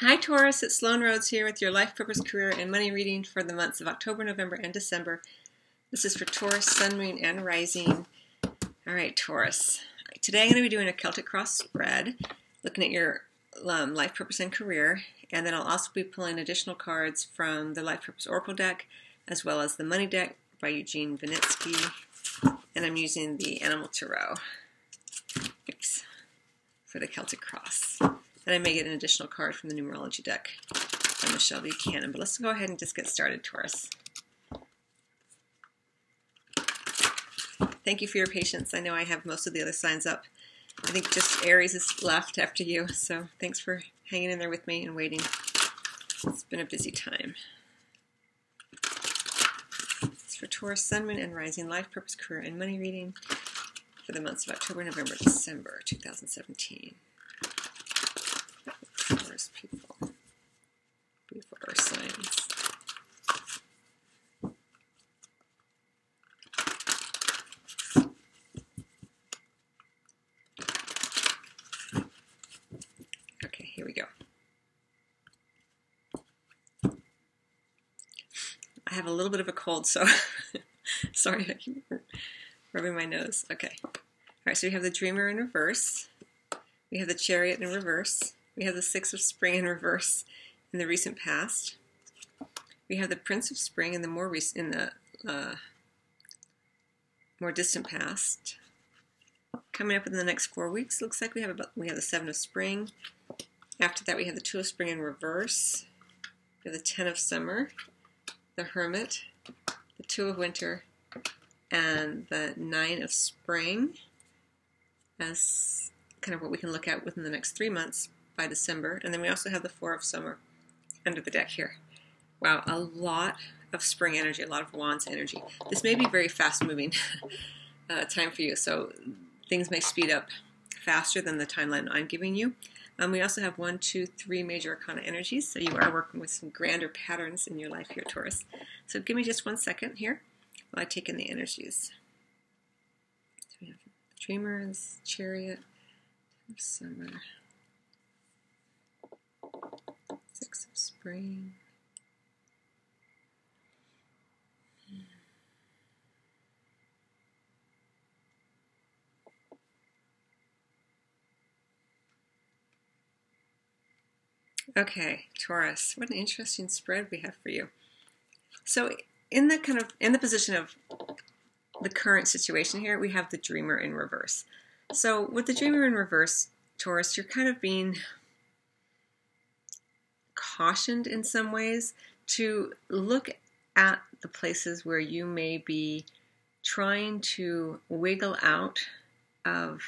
Hi Taurus, it's Sloan Rhodes here with your life, purpose, career, and money reading for the months of October, November, and December. This is for Taurus, Sun, Moon, and Rising. All right, Taurus. Today I'm going to be doing a Celtic Cross spread, looking at your life, purpose, and career, and then I'll also be pulling additional cards from the Life, Purpose, Oracle deck, as well as the Money deck by Eugene Vinitsky, and I'm using the Animal Tarot for the Celtic Cross. And I may get an additional card from the Numerology deck by Michelle Buchanan. But let's go ahead and just get started, Taurus. Thank you for your patience. I know I have most of the other signs up. I think just Aries is left after you. So thanks for hanging in there with me and waiting. It's been a busy time. It's for Taurus, Sun, Moon, and Rising, Life, Purpose, Career, and Money reading for the months of October, November, December 2017. Taurus people. Beautiful earth signs. Okay, here we go. I have a little bit of a cold, so sorry I keep rubbing my nose. Okay. Alright, so we have the Dreamer in reverse. We have the Chariot in reverse. We have the Six of Spring in reverse in the recent past. We have the Prince of Spring in the more distant past. Coming up in the next 4 weeks, looks like we have the Seven of Spring. After that, we have the Two of Spring in reverse. We have the Ten of Summer, the Hermit, the Two of Winter, and the Nine of Spring. As kind of what we can look at within the next 3 months. By December, and then we also have the Four of Summer under the deck here. Wow, a lot of spring energy, a lot of Wands energy. This may be very fast-moving time for you, so things may speed up faster than the timeline I'm giving you. We also have 1, 2, 3 major arcana energies, so you are working with some grander patterns in your life here, Taurus. So give me just 1 second here while I take in the energies. So we have Dreamers, Chariot, Summer. Six of Spring. Okay, Taurus, what an interesting spread we have for you. So in the position of the current situation here, we have the Dreamer in reverse. So with the Dreamer in reverse, Taurus, you're kind of being cautioned in some ways to look at the places where you may be trying to wiggle out of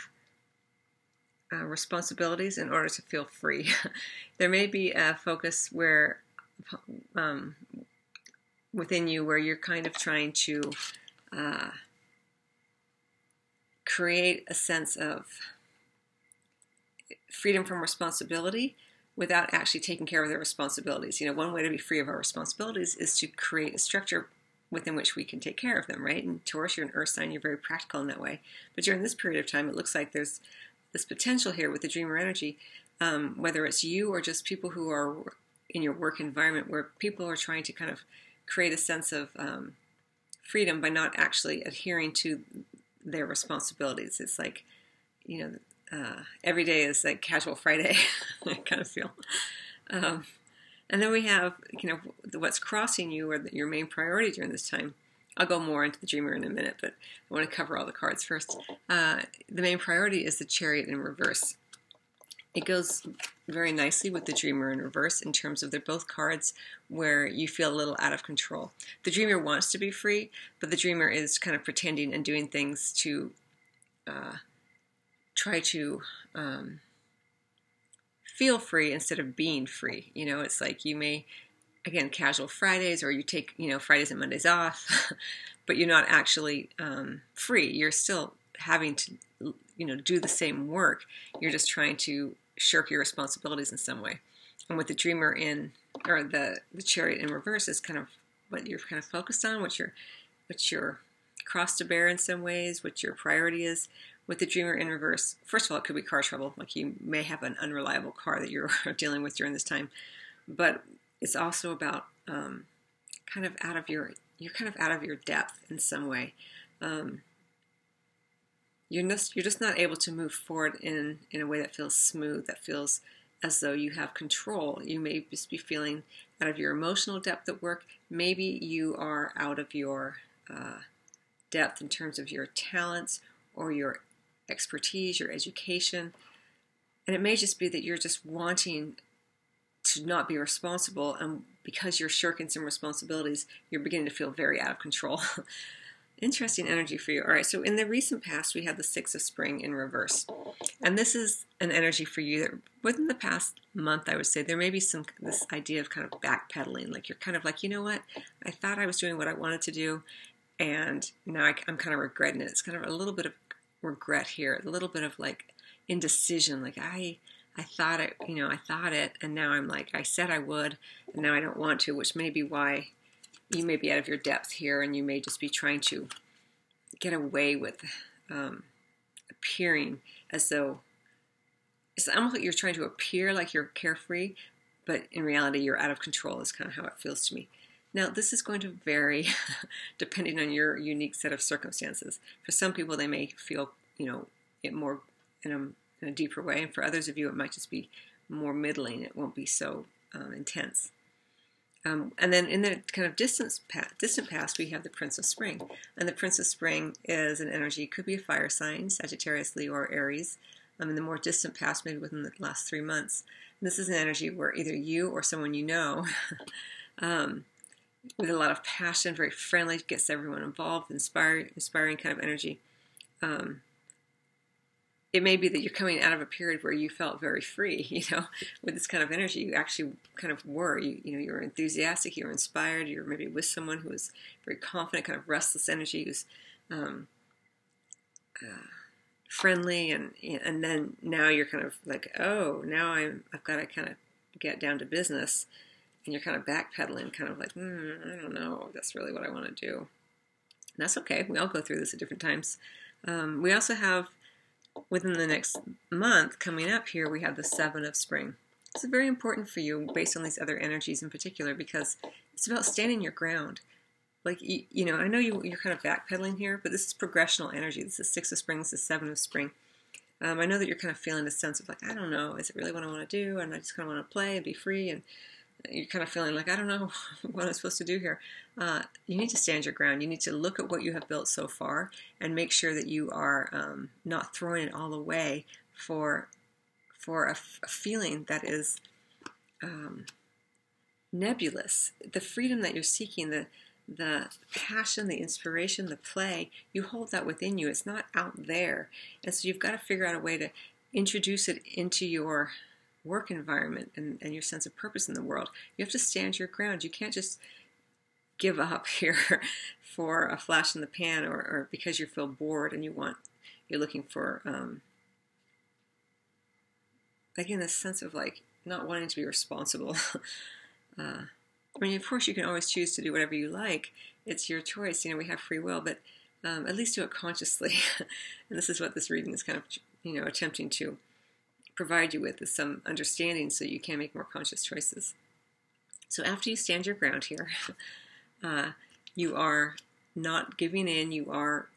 responsibilities in order to feel free. There may be a focus where within you where you're kind of trying to create a sense of freedom from responsibility without actually taking care of their responsibilities. You know, one way to be free of our responsibilities is to create a structure within which we can take care of them, right? And Taurus, you're an earth sign, you're very practical in that way. But during this period of time, it looks like there's this potential here with the Dreamer energy, whether it's you or just people who are in your work environment, where people are trying to kind of create a sense of freedom by not actually adhering to their responsibilities. It's like, you know, every day is like casual Friday, I kind of feel. And then we have, you know, what's crossing you or your main priority during this time. I'll go more into the Dreamer in a minute, but I want to cover all the cards first. The main priority is the Chariot in reverse. It goes very nicely with the Dreamer in reverse in terms of they're both cards where you feel a little out of control. The Dreamer wants to be free, but the Dreamer is kind of pretending and doing things to try to feel free instead of being free. You know, it's like you may, again, casual Fridays, or you take, you know, Fridays and Mondays off, but you're not actually free. You're still having to, you know, do the same work. You're just trying to shirk your responsibilities in some way. And with the Dreamer in, or the Chariot in reverse is kind of what you're kind of focused on, what your cross to bear in some ways, what your priority is, with the Dreamer in reverse, first of all, it could be car trouble. Like, you may have an unreliable car that you're dealing with during this time. But it's also about kind of out of your depth in some way. You're just not able to move forward in a way that feels smooth, that feels as though you have control. You may just be feeling out of your emotional depth at work. Maybe you are out of your depth in terms of your talents or your expertise, your education. And it may just be that you're just wanting to not be responsible, and because you're shirking some responsibilities, you're beginning to feel very out of control. Interesting energy for you. All right, so in the recent past, we had the Six of Spring in reverse. And this is an energy for you that within the past month, I would say, there may be this idea of kind of backpedaling. Like, you're kind of like, you know what? I thought I was doing what I wanted to do, and now I'm kind of regretting it. It's kind of a little bit of regret here, a little bit of like indecision. Like, I thought it, and now I'm like, I said I would, and now I don't want to, which may be why you may be out of your depth here, and you may just be trying to get away with appearing as though, it's almost like you're trying to appear like you're carefree, but in reality you're out of control is kind of how it feels to me. Now, this is going to vary depending on your unique set of circumstances. For some people, they may feel, it more in a deeper way, and for others of you, it might just be more middling. It won't be so intense. And then in the kind of distant past, we have the Prince of Spring. And the Prince of Spring is an energy, could be a fire sign, Sagittarius, Leo, or Aries. In the more distant past, maybe within the last 3 months. And this is an energy where either you or someone you know, with a lot of passion, very friendly, gets everyone involved, inspiring kind of energy. It may be that you're coming out of a period where you felt very free, with this kind of energy. You actually kind of were, you were enthusiastic, you were inspired, you were maybe with someone who was very confident, kind of restless energy, who's friendly, and then now you're kind of like, oh, now I've got to kind of get down to business, and you're kind of backpedaling, kind of like, I don't know, that's really what I want to do. And that's okay. We all go through this at different times. We also have, within the next month coming up here, we have the Seven of Spring. It's very important for you based on these other energies in particular, because it's about standing your ground. Like, I know you're kind of backpedaling here, but this is progressional energy. This is Six of Spring, this is Seven of Spring. I know that you're kind of feeling a sense of like, I don't know, is it really what I want to do? And I just kind of want to play and be free. And you're kind of feeling like, I don't know what I'm supposed to do here. You need to stand your ground. You need to look at what you have built so far and make sure that you are not throwing it all away for a feeling that is nebulous. The freedom that you're seeking, the passion, the inspiration, the play, you hold that within you. It's not out there. And so you've got to figure out a way to introduce it into your work environment and your sense of purpose in the world. You have to stand your ground. You can't just give up here for a flash in the pan or because you feel bored and you're looking for, again, this sense of like not wanting to be responsible. I mean, of course you can always choose to do whatever you like. It's your choice. We have free will, but at least do it consciously. And this is what this reading is kind of, attempting to provide you with, is some understanding so you can make more conscious choices. So after you stand your ground here, you are not giving in, you are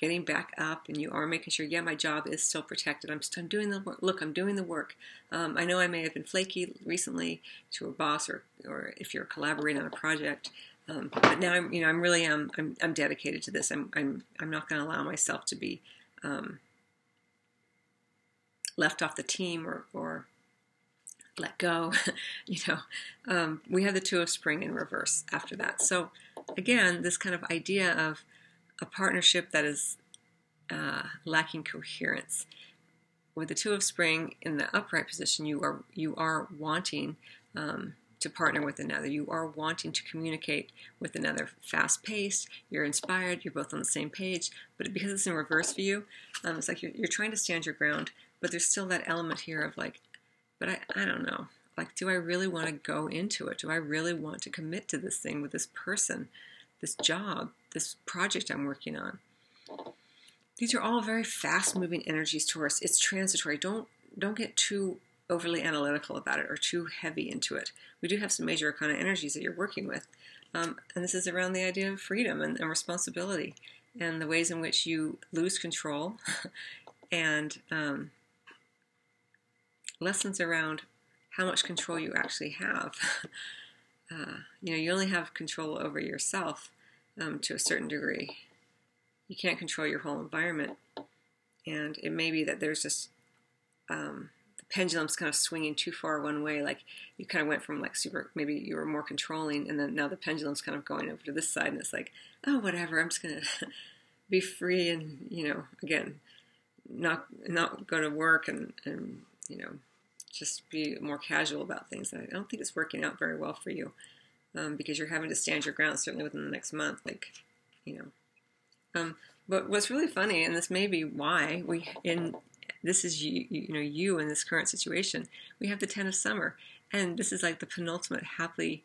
getting back up, and you are making sure, yeah, my job is still protected. I'm doing the work. Look, I'm doing the work. I know I may have been flaky recently to a boss or if you're collaborating on a project, but now I'm really dedicated to this. I'm not going to allow myself to be left off the team or let go, We have the Two of Spring in reverse after that. So again, this kind of idea of a partnership that is lacking coherence. With the Two of Spring in the upright position, you are wanting to partner with another. You are wanting to communicate with another fast-paced. You're inspired. You're both on the same page. But because it's in reverse for you, it's like you're trying to stand your ground, but there's still that element here of like, but I don't know. Like, do I really want to go into it? Do I really want to commit to this thing with this person, this job, this project I'm working on? These are all very fast-moving energies, Taurus. It's transitory. Don't get too overly analytical about it or too heavy into it. We do have some major arcana energies that you're working with. And this is around the idea of freedom and responsibility and the ways in which you lose control and lessons around how much control you actually have. You only have control over yourself to a certain degree. You can't control your whole environment. And it may be that there's just the pendulum's kind of swinging too far one way. Like you kind of went from like super, maybe you were more controlling, and then now the pendulum's kind of going over to this side, and it's like, oh, whatever, I'm just going to be free and, again, not go to work and just be more casual about things. And I don't think it's working out very well for you because you're having to stand your ground, certainly within the next month, But what's really funny, and this may be why you in this current situation, we have the Ten of Summer, and this is like the penultimate happy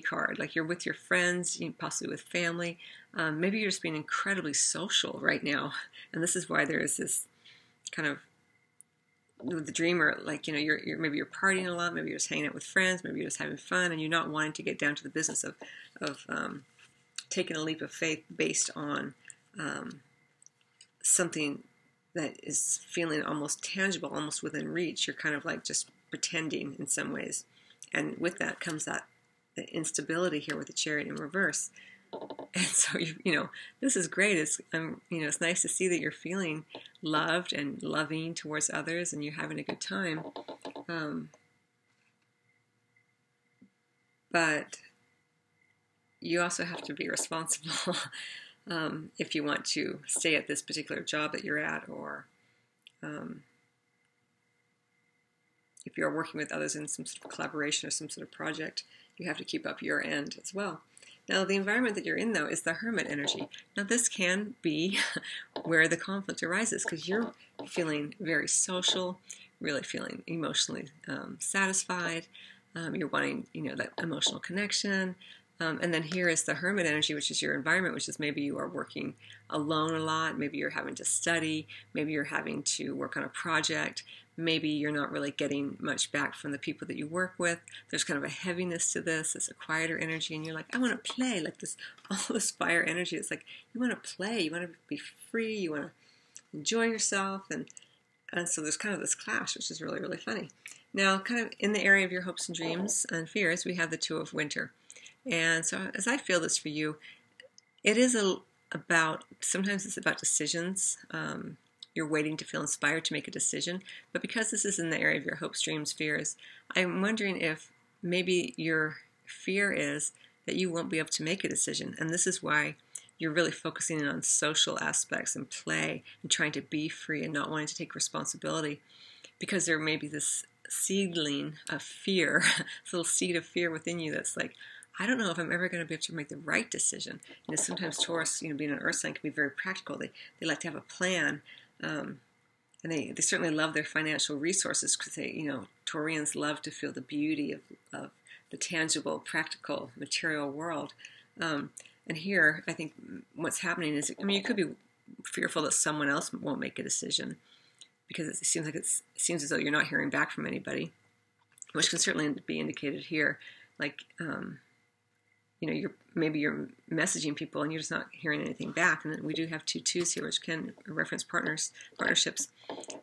card. Like you're with your friends, possibly with family. Maybe you're just being incredibly social right now, and this is why there is this kind of the dreamer. You're maybe you're partying a lot, maybe you're just hanging out with friends, maybe you're just having fun, and you're not wanting to get down to the business of taking a leap of faith based on something that is feeling almost tangible, almost within reach. You're kind of like just pretending in some ways. And with that comes the instability here with the Chariot in reverse. And so, this is great. It's nice to see that you're feeling loved and loving towards others and you're having a good time. But you also have to be responsible if you want to stay at this particular job that you're at, or if you're working with others in some sort of collaboration or some sort of project, you have to keep up your end as well. Now, the environment that you're in, though, is the Hermit energy. Now, this can be where the conflict arises, because you're feeling very social, really feeling emotionally satisfied. You're wanting, that emotional connection. And then here is the Hermit energy, which is your environment, which is maybe you are working alone a lot. Maybe you're having to study. Maybe you're having to work on a project. Maybe you're not really getting much back from the people that you work with. There's kind of a heaviness to this. It's a quieter energy. And you're like, I want to play. Like this, all this fire energy. It's like, you want to play. You want to be free. You want to enjoy yourself. And so there's kind of this clash, which is really, really funny. Now, kind of in the area of your hopes and dreams and fears, we have the Two of Winter. And so as I feel this for you, it is sometimes it's about decisions. You're waiting to feel inspired to make a decision. But because this is in the area of your hopes, dreams, fears, I'm wondering if maybe your fear is that you won't be able to make a decision. And this is why you're really focusing in on social aspects and play and trying to be free and not wanting to take responsibility, because there may be this seedling of fear, this little seed of fear within you that's like, I don't know if I'm ever going to be able to make the right decision. Sometimes Taurus, being an earth sign, can be very practical. They like to have a plan, and they certainly love their financial resources, because Taurians love to feel the beauty of the tangible, practical, material world. And here, I think what's happening is, you could be fearful that someone else won't make a decision, because it seems as though you're not hearing back from anybody, which can certainly be indicated here, You're messaging people and you're just not hearing anything back. And then we do have 2 twos here, which can reference partnerships.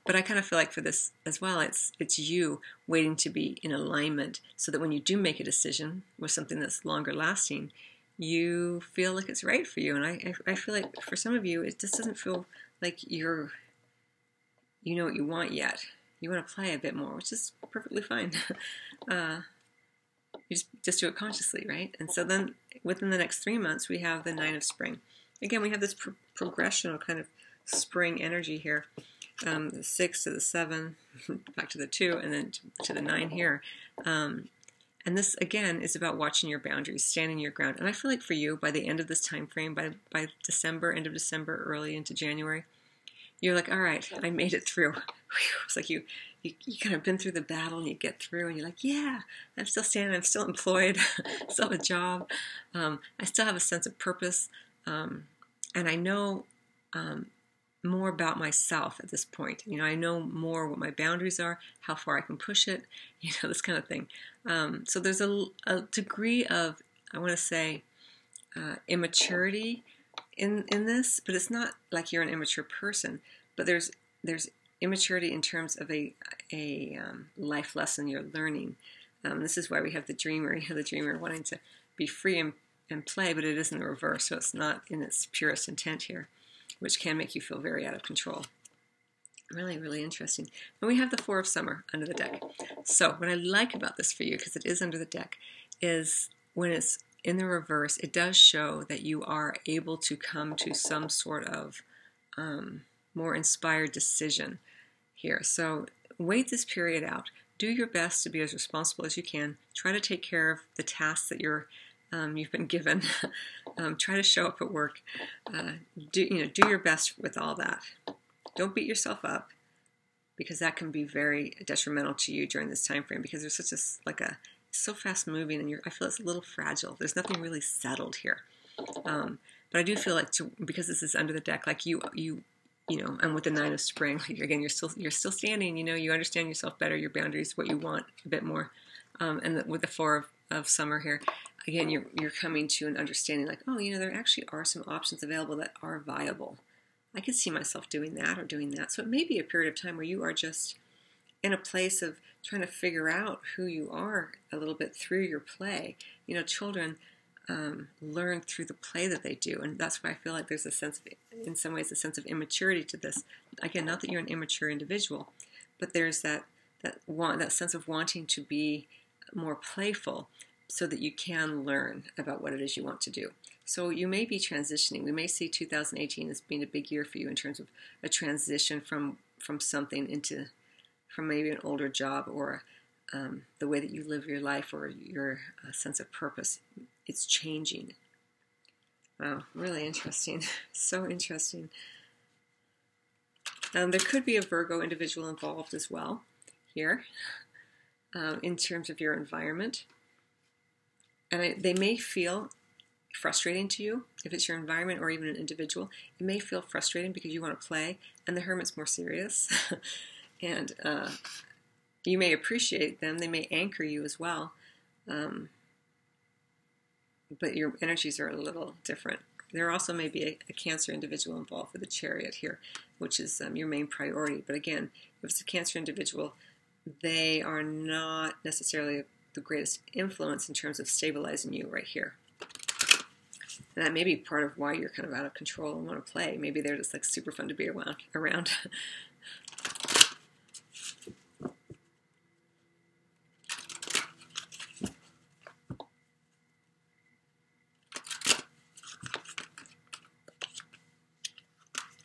But I kind of feel like for this as well, it's you waiting to be in alignment, so that when you do make a decision with something that's longer lasting, you feel like it's right for you. And I feel like for some of you, it just doesn't feel like you know what you want yet. You want to play a bit more, which is perfectly fine. You just do it consciously, right? And so then within the next 3 months, we have the Nine of Spring. Again, we have this progressional kind of spring energy here. The 6 to the 7, back to the 2, and then to the 9 here. And this, again, is about watching your boundaries, standing your ground. And I feel like for you, by the end of this time frame, by December, end of December, early into January, you're like, all right, I made it through. It's like you kind of been through the battle and you get through and you're like, yeah, I'm still standing, I'm still employed, I still have a job, I still have a sense of purpose, and I know more about myself at this point. You know, I know more what my boundaries are, how far I can push it, you know, this kind of thing. So there's a degree of, I want to say, immaturity in this, but it's not like you're an immature person, but there's immaturity in terms of a life lesson you're learning. This is why we have the dreamer. You have the dreamer wanting to be free and play, but it is in the reverse, so it's not in its purest intent here, which can make you feel very out of control. Really, really interesting. And we have the Four of Summer under the deck. So what I like about this for you, because it is under the deck, is when it's in the reverse, it does show that you are able to come to some sort of more inspired decision here. So wait this period out. Do your best to be as responsible as you can. Try to take care of the tasks that you've been given. Try to show up at work. Do your best with all that. Don't beat yourself up, because that can be very detrimental to you during this time frame, because there's such so fast moving, and I feel it's a little fragile. There's nothing really settled here. But I do feel like, because this is under the deck, like you know, and with the Nine of Spring, like again, you're still standing. You know, you understand yourself better, your boundaries, what you want a bit more. And with the Four of Summer here, again, you're coming to an understanding, like, oh, you know, there actually are some options available that are viable. I could see myself doing that or doing that. So it may be a period of time where you are just in a place of trying to figure out who you are a little bit through your play. You know, children learn through the play that they do, and that's why I feel like there's a sense of, in some ways, a sense of immaturity to this. Again, not that you're an immature individual, but there's that sense of wanting to be more playful, so that you can learn about what it is you want to do. So you may be transitioning. We may see 2018 as being a big year for you in terms of a transition from something into, from maybe an older job, or the way that you live your life, or your sense of purpose. It's changing. Wow, really interesting. So interesting. There could be a Virgo individual involved as well here, in terms of your environment. And they may feel frustrating to you, if it's your environment or even an individual. It may feel frustrating because you want to play, and the Hermit's more serious. And you may appreciate them. They may anchor you as well. But your energies are a little different. There also may be a Cancer individual involved with the Chariot here, which is your main priority. But again, if it's a Cancer individual, they are not necessarily the greatest influence in terms of stabilizing you right here. And that may be part of why you're kind of out of control and want to play. Maybe they're just like super fun to be around.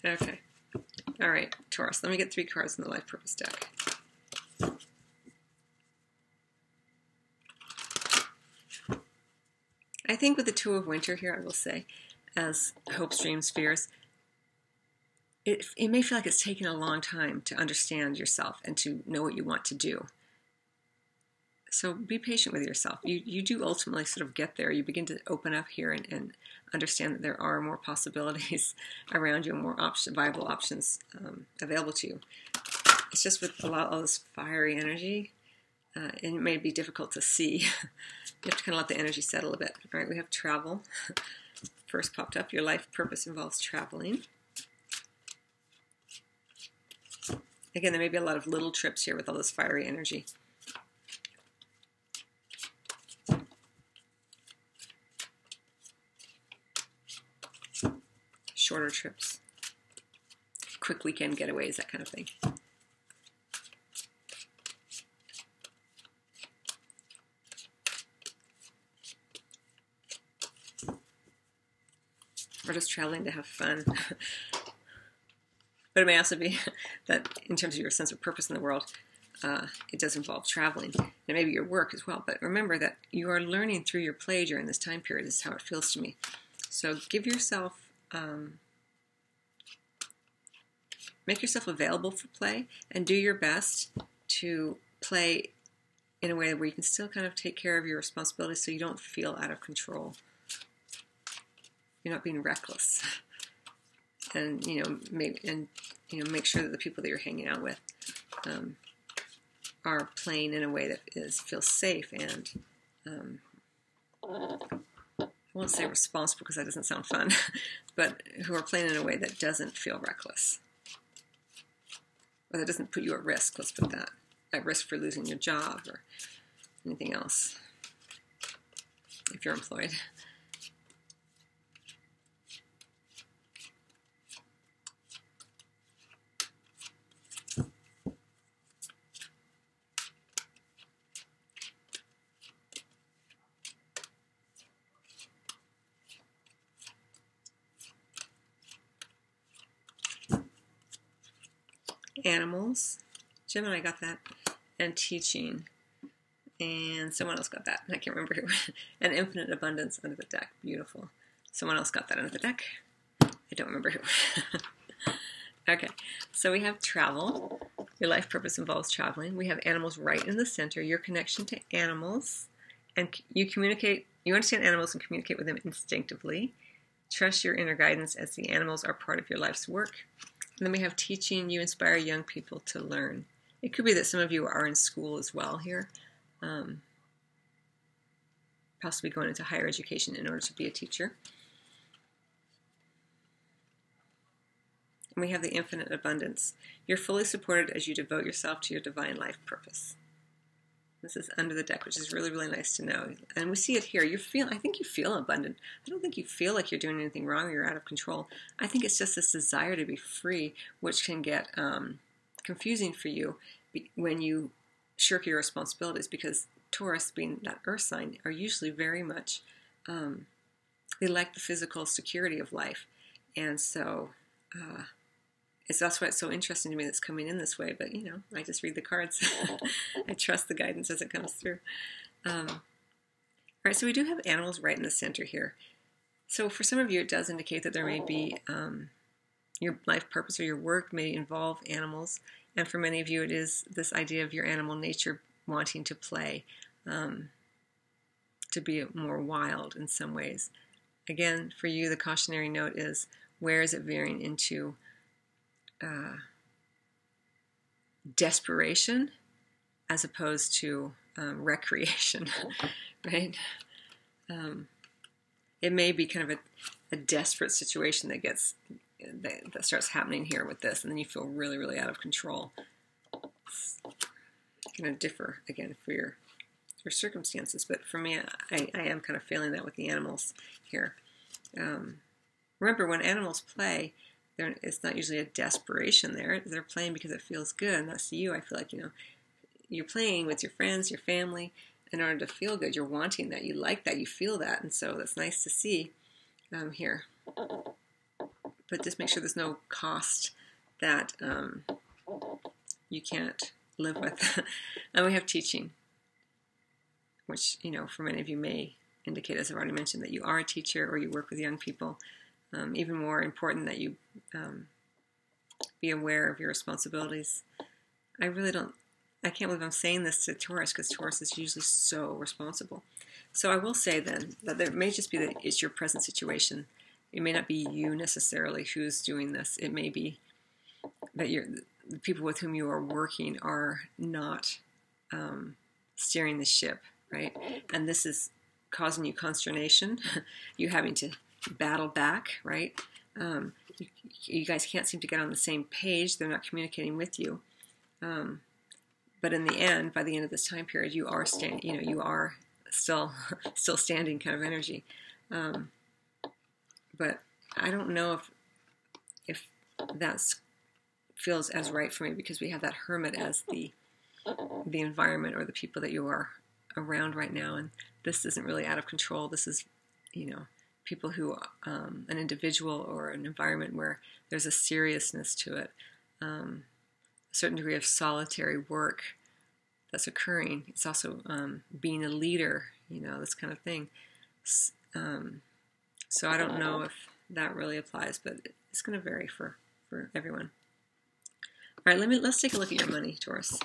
Okay. All right, Taurus. Let me get three cards in the Life Purpose deck. I think with the Two of Winter here, I will say, as hopes, dreams, fears, it may feel like it's taken a long time to understand yourself and to know what you want to do. So be patient with yourself. You do ultimately sort of get there. You begin to open up here and understand that there are more possibilities around you, and more viable options available to you. It's just with a lot of this fiery energy, and it may be difficult to see. You have to kind of let the energy settle a bit. All right, we have travel. First popped up. Your life purpose involves traveling. Again, there may be a lot of little trips here with all this fiery energy. Shorter trips, quick weekend getaways, that kind of thing. Or just traveling to have fun. But it may also be that in terms of your sense of purpose in the world, it does involve traveling. And maybe your work as well. But remember that you are learning through your play during this time period. This is how it feels to me. So give yourself... make yourself available for play, and do your best to play in a way where you can still kind of take care of your responsibilities, so you don't feel out of control. You're not being reckless. and make sure that the people that you're hanging out with are playing in a way that feels safe and I won't say responsible because that doesn't sound fun, but who are playing in a way that doesn't feel reckless or that doesn't put you at risk. Let's put that at risk for losing your job or anything else if you're employed. Animals. Jim and I got that. And teaching. And someone else got that. I can't remember who. And infinite abundance under the deck. Beautiful. Someone else got that under the deck. I don't remember who. Okay. So we have travel. Your life purpose involves traveling. We have animals right in the center. Your connection to animals. And you communicate. You understand animals and communicate with them instinctively. Trust your inner guidance as the animals are part of your life's work. And then we have teaching. You inspire young people to learn. It could be that some of you are in school as well here, possibly going into higher education in order to be a teacher. And we have the infinite abundance. You're fully supported as you devote yourself to your divine life purpose. This is under the deck, which is really, really nice to know. And we see it here. I think you feel abundant. I don't think you feel like you're doing anything wrong or you're out of control. I think it's just this desire to be free, which can get confusing for you when you shirk your responsibilities, because Taurus, being that earth sign, are usually very much, they like the physical security of life. And so that's why it's so interesting to me that's coming in this way, but I just read the cards. I trust the guidance as it comes through. All right, so we do have animals right in the center here. So for some of you, it does indicate that there may be your life purpose or your work may involve animals, and for many of you, it is this idea of your animal nature wanting to play, to be more wild in some ways. Again, for you, the cautionary note is, where is it veering into desperation as opposed to recreation, right? It may be kind of a desperate situation that starts happening here with this, and then you feel really, really out of control. It's going to differ again for your circumstances, but for me, I am kind of feeling that with the animals here. Remember, when animals play, it's not usually a desperation there. They're playing because it feels good, and that's you. I feel like, you're playing with your friends, your family, in order to feel good. You're wanting that. You like that. You feel that, and so that's nice to see here. But just make sure there's no cost that you can't live with. And we have teaching, which, for many of you may indicate, as I've already mentioned, that you are a teacher or you work with young people. Even more important that you be aware of your responsibilities. I can't believe I'm saying this to Taurus, because Taurus is usually so responsible. So I will say then that it may just be that it's your present situation. It may not be you necessarily who's doing this. It may be that the people with whom you are working are not steering the ship, right? And this is causing you consternation. You having to battle back, right? You guys can't seem to get on the same page. They're not communicating with you. But in the end, by the end of this time period, you are still standing kind of energy. But I don't know if that feels as right for me, because we have that hermit as the environment or the people that you are around right now, and this isn't really out of control. This is, people who, an individual or an environment where there's a seriousness to it, a certain degree of solitary work that's occurring. It's also being a leader, this kind of thing. So I don't know if that really applies, but it's going to vary for everyone. All right, let's take a look at your money, Taurus.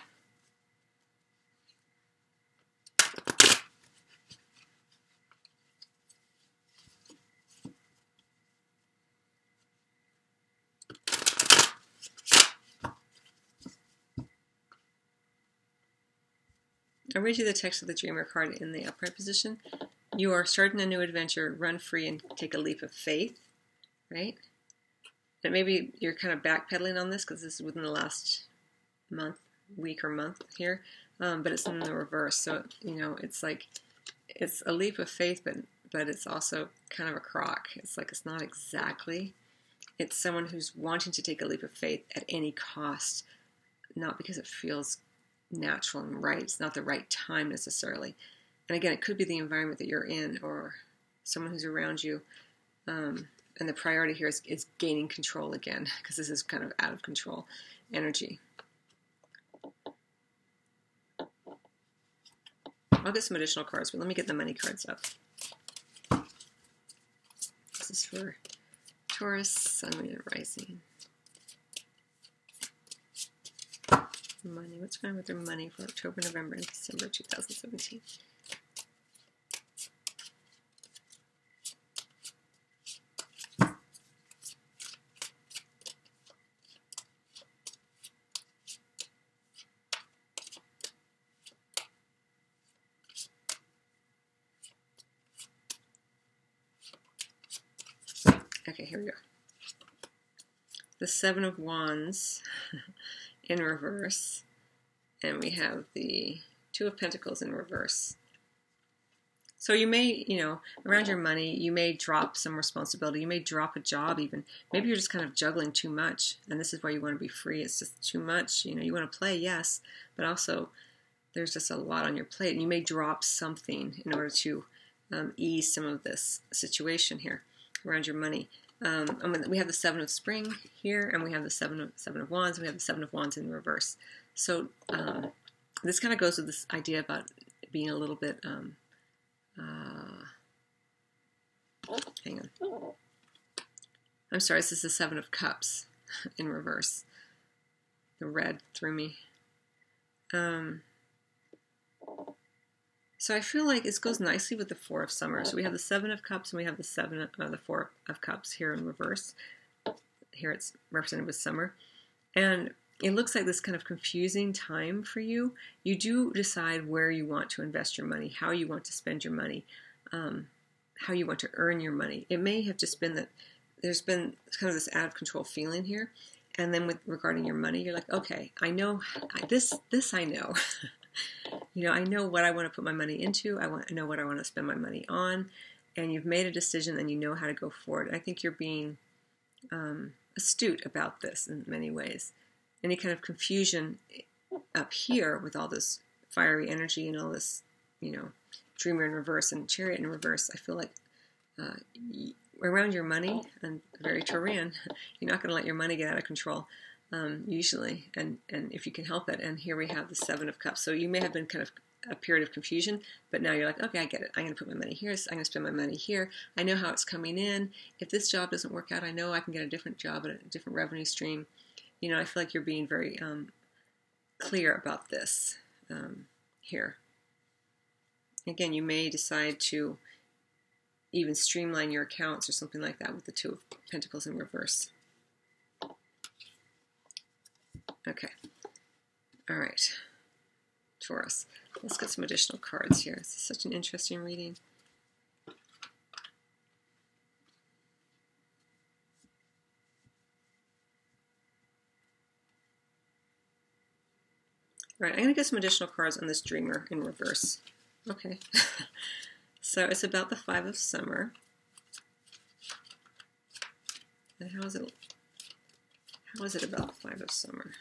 I'll read you the text of the Dreamer card in the upright position. You are starting a new adventure, run free, and take a leap of faith, right? But maybe you're kind of backpedaling on this because this is within the last month, week or month here, but it's in the reverse. So, you know, it's like, it's a leap of faith, but it's also kind of a crock. It's like, it's not exactly, it's someone who's wanting to take a leap of faith at any cost, not because it feels natural and right. It's not the right time necessarily. And again, it could be the environment that you're in or someone who's around you. And the priority here is gaining control again, because this is kind of out of control energy. I'll get some additional cards, but let me get the money cards up. This is for Taurus, Sun, Moon, and Rising. Money. What's going on with their money for October, November, and December 2017? Okay, here we go. The Seven of Wands in reverse, and we have the Two of Pentacles in reverse. So you may, you know, around your money, you may drop some responsibility. You may drop a job even. Maybe you're just kind of juggling too much, and this is why you want to be free. It's just too much. You know, you want to play, yes, but also there's just a lot on your plate, and you may drop something in order to ease some of this situation here around your money. We have the Seven of Spring here, and we have the Seven of Wands, and we have the Seven of Wands in reverse. So this kind of goes with this idea about being a little bit, hang on. I'm sorry, this is the Seven of Cups in reverse. The red threw me. So I feel like this goes nicely with the Four of Summer. So we have the Seven of Cups and we have the Four of Cups here in reverse. Here it's represented with summer. And it looks like this kind of confusing time for you. You do decide where you want to invest your money, how you want to spend your money, how you want to earn your money. It may have just been that there's been kind of this out of control feeling here. And then with regarding your money, you're like, okay, I know this I know. You know, I know what I want to put my money into. I know what I want to spend my money on. And you've made a decision and you know how to go forward. I think you're being astute about this in many ways. Any kind of confusion up here with all this fiery energy and all this, you know, Dreamer in reverse and Chariot in reverse, I feel like around your money, and very Taurian, you're not going to let your money get out of control. Usually, and if you can help it. And here we have the Seven of Cups. So you may have been kind of a period of confusion, but now you're like, okay, I get it. I'm going to put my money here. I'm going to spend my money here. I know how it's coming in. If this job doesn't work out, I know I can get a different job at a different revenue stream. You know, I feel like you're being very clear about this here. Again, you may decide to even streamline your accounts or something like that with the Two of Pentacles in reverse. Okay. All right. Taurus. Let's get some additional cards here. This is such an interesting reading. All right. I'm going to get some additional cards on this Dreamer in reverse. Okay. So it's about the Five of Summer. And how is it about the Five of Summer?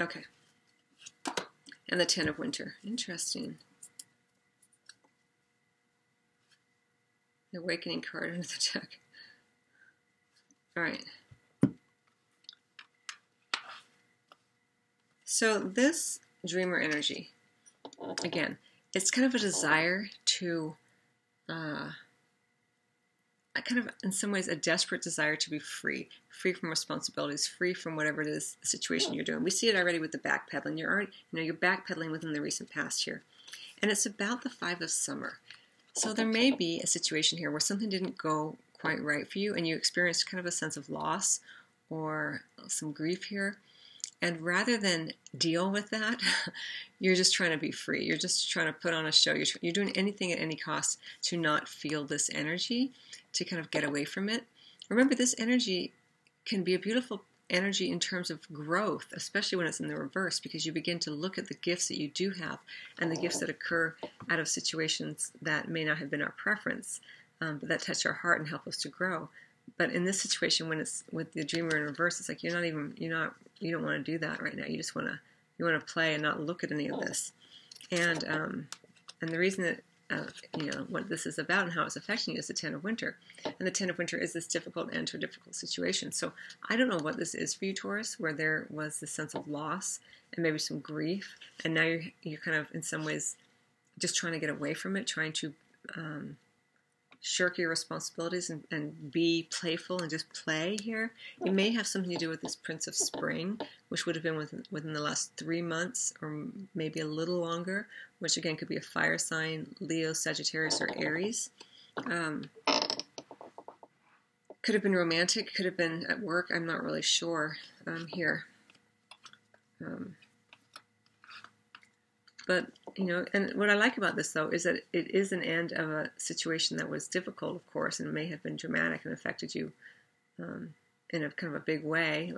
Okay. And the Ten of Winter. Interesting. There Awakening card under the deck. Alright. So this dreamer energy, again, it's kind of a desire to, kind of in some ways a desperate desire to be free. Free from responsibilities, free from whatever it is, the situation you're doing. We see it already with the backpedaling. You're already, you're backpedaling within the recent past here. And it's about the Five of Summer. So there may be a situation here where something didn't go quite right for you and you experienced kind of a sense of loss or some grief here. And rather than deal with that, you're just trying to be free. You're just trying to put on a show. You're doing anything at any cost to not feel this energy, to kind of get away from it. Remember, this energy can be a beautiful energy in terms of growth, especially when it's in the reverse, because you begin to look at the gifts that you do have and the gifts that occur out of situations that may not have been our preference, but that touch our heart and help us to grow. But in this situation, when it's with the dreamer in reverse, it's like you don't want to do that right now. You just want to play and not look at any of this. And the reason that what this is about and how it's affecting you is the Ten of Winter. And the Ten of Winter is this difficult end to a difficult situation. So I don't know what this is for you, Taurus, where there was this sense of loss and maybe some grief, and now you're kind of in some ways just trying to get away from it, trying to shirk your responsibilities and be playful and just play here. It may have something to do with this Prince of Spring, which would have been within the last 3 months or maybe a little longer, which again could be a fire sign, Leo, Sagittarius, or Aries. Could have been romantic, could have been at work, I'm not really sure here. But, and what I like about this, though, is that it is an end of a situation that was difficult, of course, and may have been dramatic and affected you in a kind of a big way.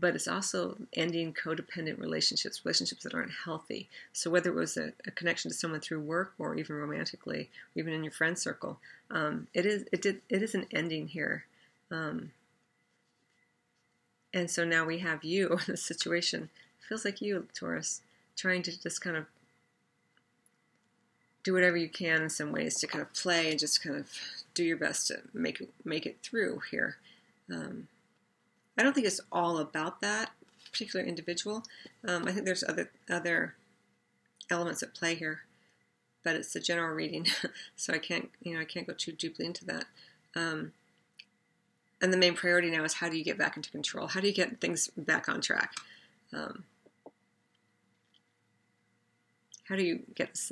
But it's also ending codependent relationships, relationships that aren't healthy. So whether it was a connection to someone through work or even romantically, even in your friend circle, it is an ending here. And so now we have you in this situation. It feels like you, Taurus, trying to just kind of do whatever you can in some ways to kind of play and just kind of do your best to make it through here. I don't think it's all about that particular individual. I think there's other elements at play here, but it's the general reading, so I can't go too deeply into that. And the main priority now is how do you get back into control? How do you get things back on track? How do you get this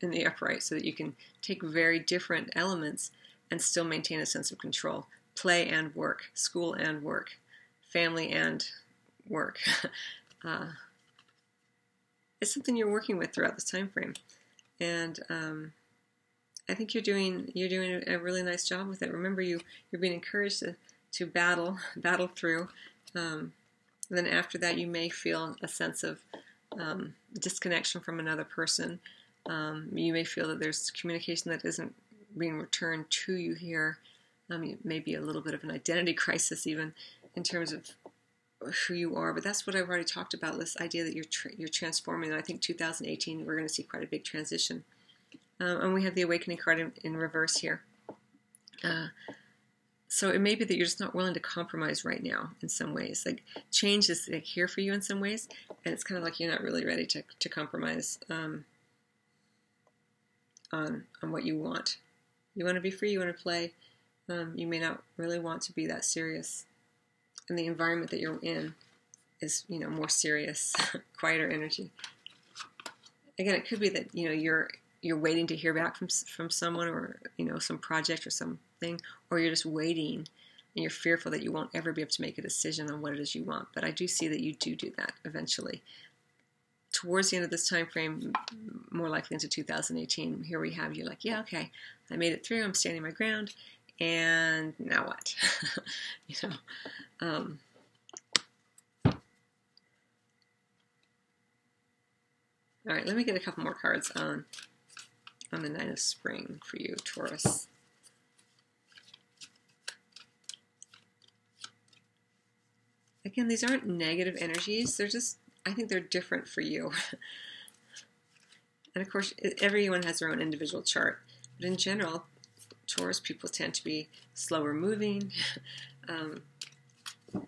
in the upright so that you can take very different elements and still maintain a sense of control? Play and work, school and work, family and work. It's something you're working with throughout this time frame, and I think you're doing a really nice job with it. Remember, you're being encouraged to battle through. And then after that, you may feel a sense of disconnection from another person. You may feel that there's communication that isn't being returned to you here. Maybe a little bit of an identity crisis even in terms of who you are, but that's what I've already talked about, this idea that you're transforming. And I think 2018, we're going to see quite a big transition. And we have the Awakening card in reverse here. So it may be that you're just not willing to compromise right now in some ways. Like, change is here for you in some ways, and it's kind of like you're not really ready to compromise on what you want. You want to be free, you want to play. You may not really want to be that serious. And the environment that you're in is, more serious, quieter energy. Again, it could be that, you're waiting to hear back from someone or, some project or something, or you're just waiting and you're fearful that you won't ever be able to make a decision on what it is you want. But I do see that you do that eventually. Towards the end of this time frame, more likely into 2018, here we have you like, yeah, okay, I made it through, I'm standing my ground, and now what? All right, let me get a couple more cards on the Nine of Spring for you, Taurus. Again, these aren't negative energies. They're just, I think they're different for you. And of course, everyone has their own individual chart. But in general, Taurus people tend to be slower moving,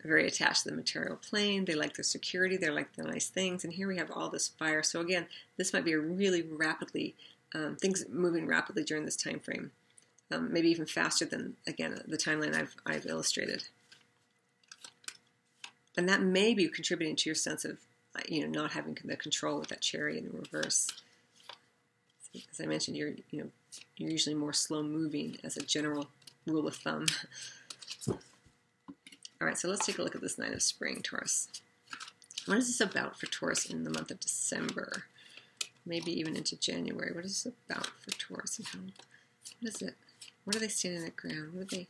very attached to the material plane. They like their security. They like the nice things. And here we have all this fire. So again, this might be a really rapidly, things moving rapidly during this time frame. Maybe even faster than, again, the timeline I've illustrated. And that may be contributing to your sense of, not having the control with that Chariot in reverse. As I mentioned, you're usually more slow moving as a general rule of thumb. All right, so let's take a look at this Nine of Spring, Taurus. What is this about for Taurus in the month of December? Maybe even into January. What is this about for Taurus? What is it? What are they standing at ground? What are they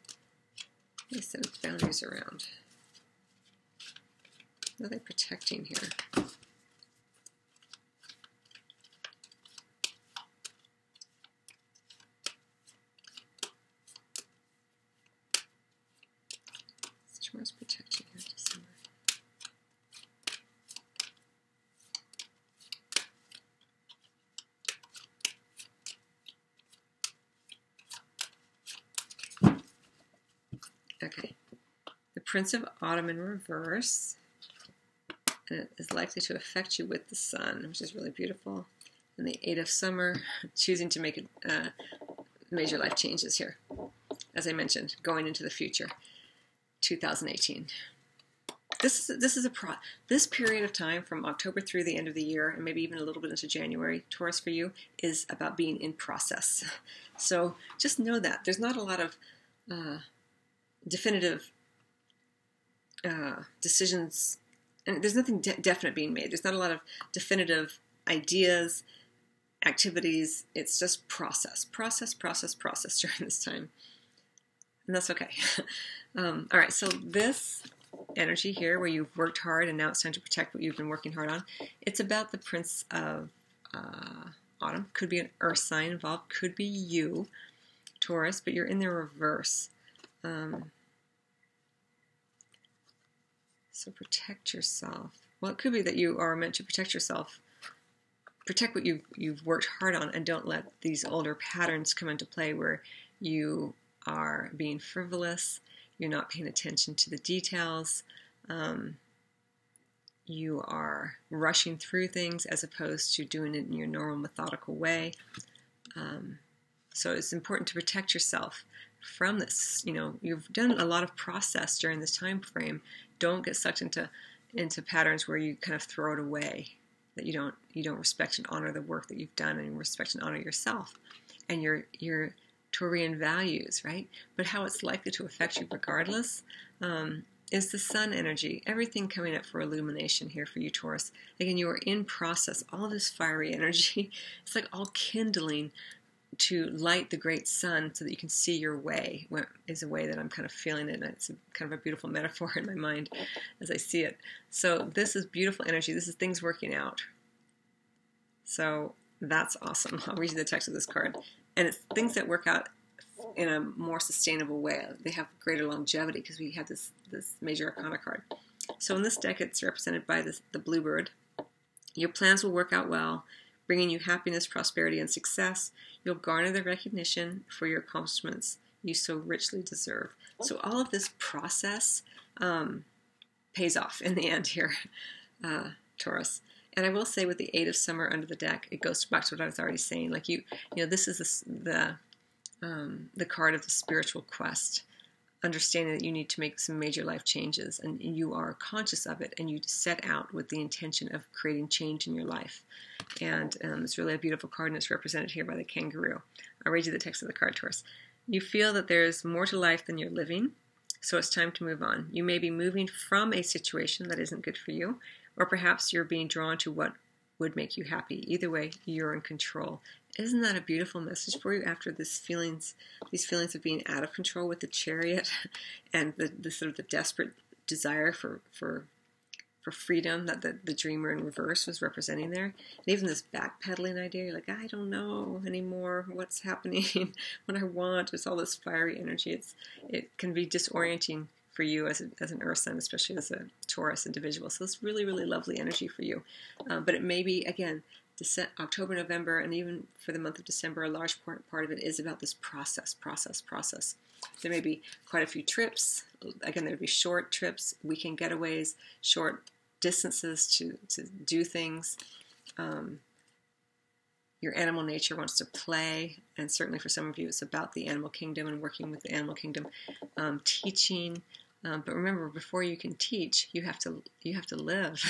setting boundaries around? What are they protecting here? Taurus protecting here in December. Okay. The Prince of Autumn in reverse. And it is likely to affect you with the sun, which is really beautiful. And the Eight of Summer, choosing to make major life changes here. As I mentioned, going into the future. 2018. This period of time from October through the end of the year, and maybe even a little bit into January, Taurus, for you is about being in process. So just know that there's not a lot of definitive decisions, and there's nothing definite being made. There's not a lot of definitive ideas, activities. It's just process during this time. And that's okay. All right, so this energy here where you've worked hard and now it's time to protect what you've been working hard on, it's about the Prince of Autumn. Could be an earth sign involved. Could be you, Taurus, but you're in the reverse. So protect yourself. Well, it could be that you are meant to protect yourself. Protect what you've worked hard on, and don't let these older patterns come into play where you are being frivolous, you're not paying attention to the details, you are rushing through things as opposed to doing it in your normal methodical way. So it's important to protect yourself from this. You've done a lot of process during this time frame. Don't get sucked into patterns where you kind of throw it away, that you don't respect and honor the work that you've done, and you respect and honor yourself and your Taurian values, right? But how it's likely to affect you regardless is the sun energy. Everything coming up for illumination here for you, Taurus. Again, you are in process. All of this fiery energy, it's like all kindling to light the great sun so that you can see your way, is a way that I'm kind of feeling it, and it's kind of a beautiful metaphor in my mind as I see it. So this is beautiful energy. This is things working out. So that's awesome. I'll read you the text of this card. And it's things that work out in a more sustainable way. They have greater longevity because we have this Major Arcana card. So in this deck, it's represented by the bluebird. Your plans will work out well, bringing you happiness, prosperity, and success. You'll garner the recognition for your accomplishments you so richly deserve. So all of this process pays off in the end here, Taurus. And I will say, with the Eight of Summer under the deck, it goes back to what I was already saying. Like this is the card of the spiritual quest, understanding that you need to make some major life changes, and you are conscious of it, and you set out with the intention of creating change in your life. And it's really a beautiful card, and it's represented here by the kangaroo. I'll read you the text of the card, Taurus. You feel that there's more to life than you're living, so it's time to move on. You may be moving from a situation that isn't good for you, or perhaps you're being drawn to what would make you happy. Either way, you're in control. Isn't that a beautiful message for you after these feelings of being out of control with the Chariot and the sort of the desperate desire for freedom that the dreamer in reverse was representing there? And even this backpedaling idea, you're like, I don't know anymore what's happening, what I want. It's all this fiery energy. It can be disorienting for you as an earth sign, especially as a Taurus individual. So it's really, really lovely energy for you. But it may be, again, October, November, and even for the month of December, a large part of it is about this process. There may be quite a few trips. Again, there would be short trips, weekend getaways, short distances to do things. Your animal nature wants to play, and certainly for some of you it's about the animal kingdom and working with the animal kingdom, teaching. But remember, before you can teach, you have to live,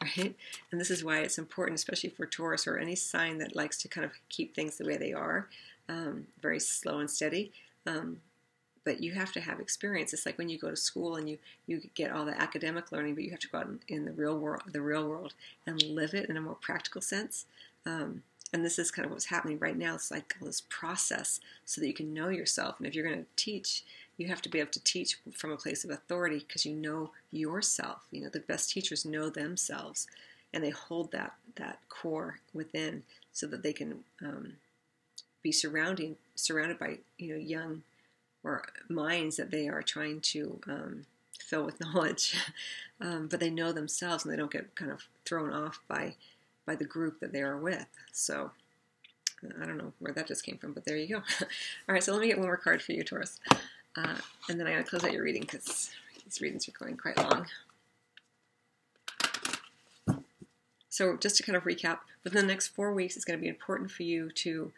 right? And this is why it's important, especially for Taurus or any sign that likes to kind of keep things the way they are, very slow and steady. But you have to have experience. It's like when you go to school and you get all the academic learning, but you have to go out in the real world, and live it in a more practical sense. And this is kind of what's happening right now. It's like this process so that you can know yourself. And if you're going to teach, you have to be able to teach from a place of authority because you know yourself. You know, the best teachers know themselves, and they hold that core within so that they can be surrounded by, you know, young or minds that they are trying to fill with knowledge, but they know themselves and they don't get kind of thrown off by the group that they are with. So I don't know where that just came from, but there you go. All right, so let me get one more card for you, Taurus, and then I'm going to close out your reading because these readings are going quite long. So just to kind of recap, within the next 4 weeks, it's going to be important for you to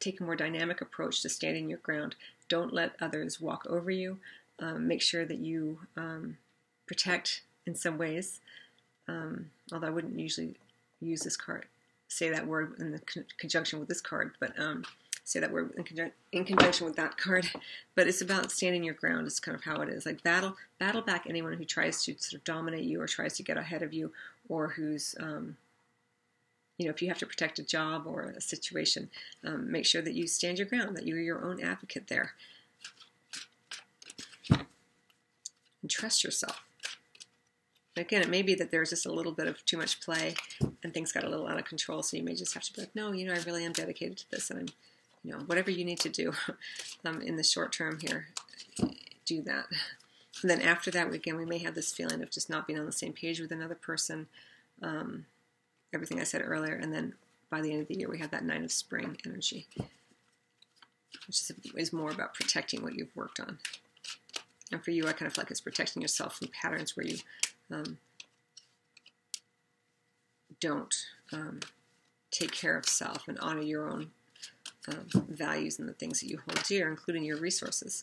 take a more dynamic approach to standing your ground. Don't let others walk over you. Make sure that you protect in some ways, although I wouldn't usually use this card, say that word in the conjunction with this card, but say that word in conjunction with that card. But it's about standing your ground. It's kind of how it is. Like battle back anyone who tries to sort of dominate you or tries to get ahead of you, or who's you know, if you have to protect a job or a situation, make sure that you stand your ground, that you're your own advocate there. And trust yourself. Again, it may be that there's just a little bit of too much play and things got a little out of control, so you may just have to be like, no, you know, I really am dedicated to this, and I'm, you know, whatever you need to do in the short term here, do that. And then after that, again, we may have this feeling of just not being on the same page with another person, everything I said earlier, and then by the end of the year we have that Nine of Spring energy, which is more about protecting what you've worked on. And for you, I kind of feel like it's protecting yourself from patterns where you don't take care of self and honor your own values and the things that you hold dear, including your resources.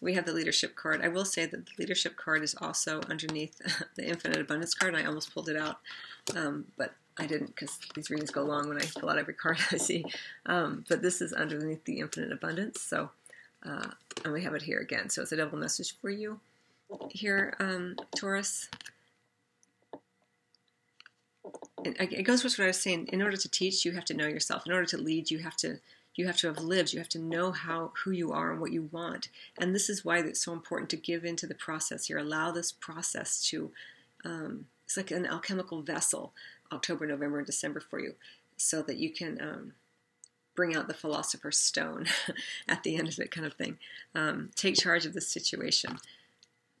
We have the leadership card. I will say that the leadership card is also underneath the Infinite Abundance card, and I almost pulled it out, but I didn't, because these readings go long when I pull out every card I see. But this is underneath the Infinite Abundance, so and we have it here again. So it's a double message for you here, Taurus. And it goes with what I was saying. In order to teach, you have to know yourself. In order to lead, you have to have lived. You have to know who you are and what you want. And this is why it's so important to give into the process here. Allow this process to, it's like an alchemical vessel, October, November, and December for you, so that you can bring out the Philosopher's Stone at the end of it, kind of thing. Take charge of this situation.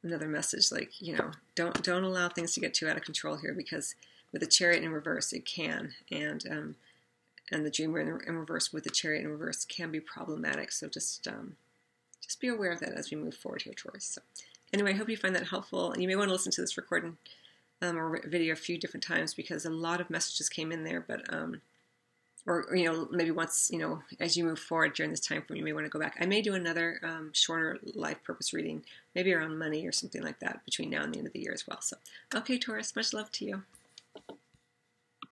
Another message, like, you know, don't allow things to get too out of control here, because with the Chariot in reverse, it can, and the Dreamer in reverse with the Chariot in reverse can be problematic. So just be aware of that as we move forward here, Taurus. So anyway, I hope you find that helpful, and you may want to listen to this recording or video a few different times, because a lot of messages came in there. But or, you know, maybe once, you know, as you move forward during this time frame, you may want to go back. I may do another shorter life purpose reading, maybe around money or something like that, between now and the end of the year as well. So okay, Taurus, much love to you.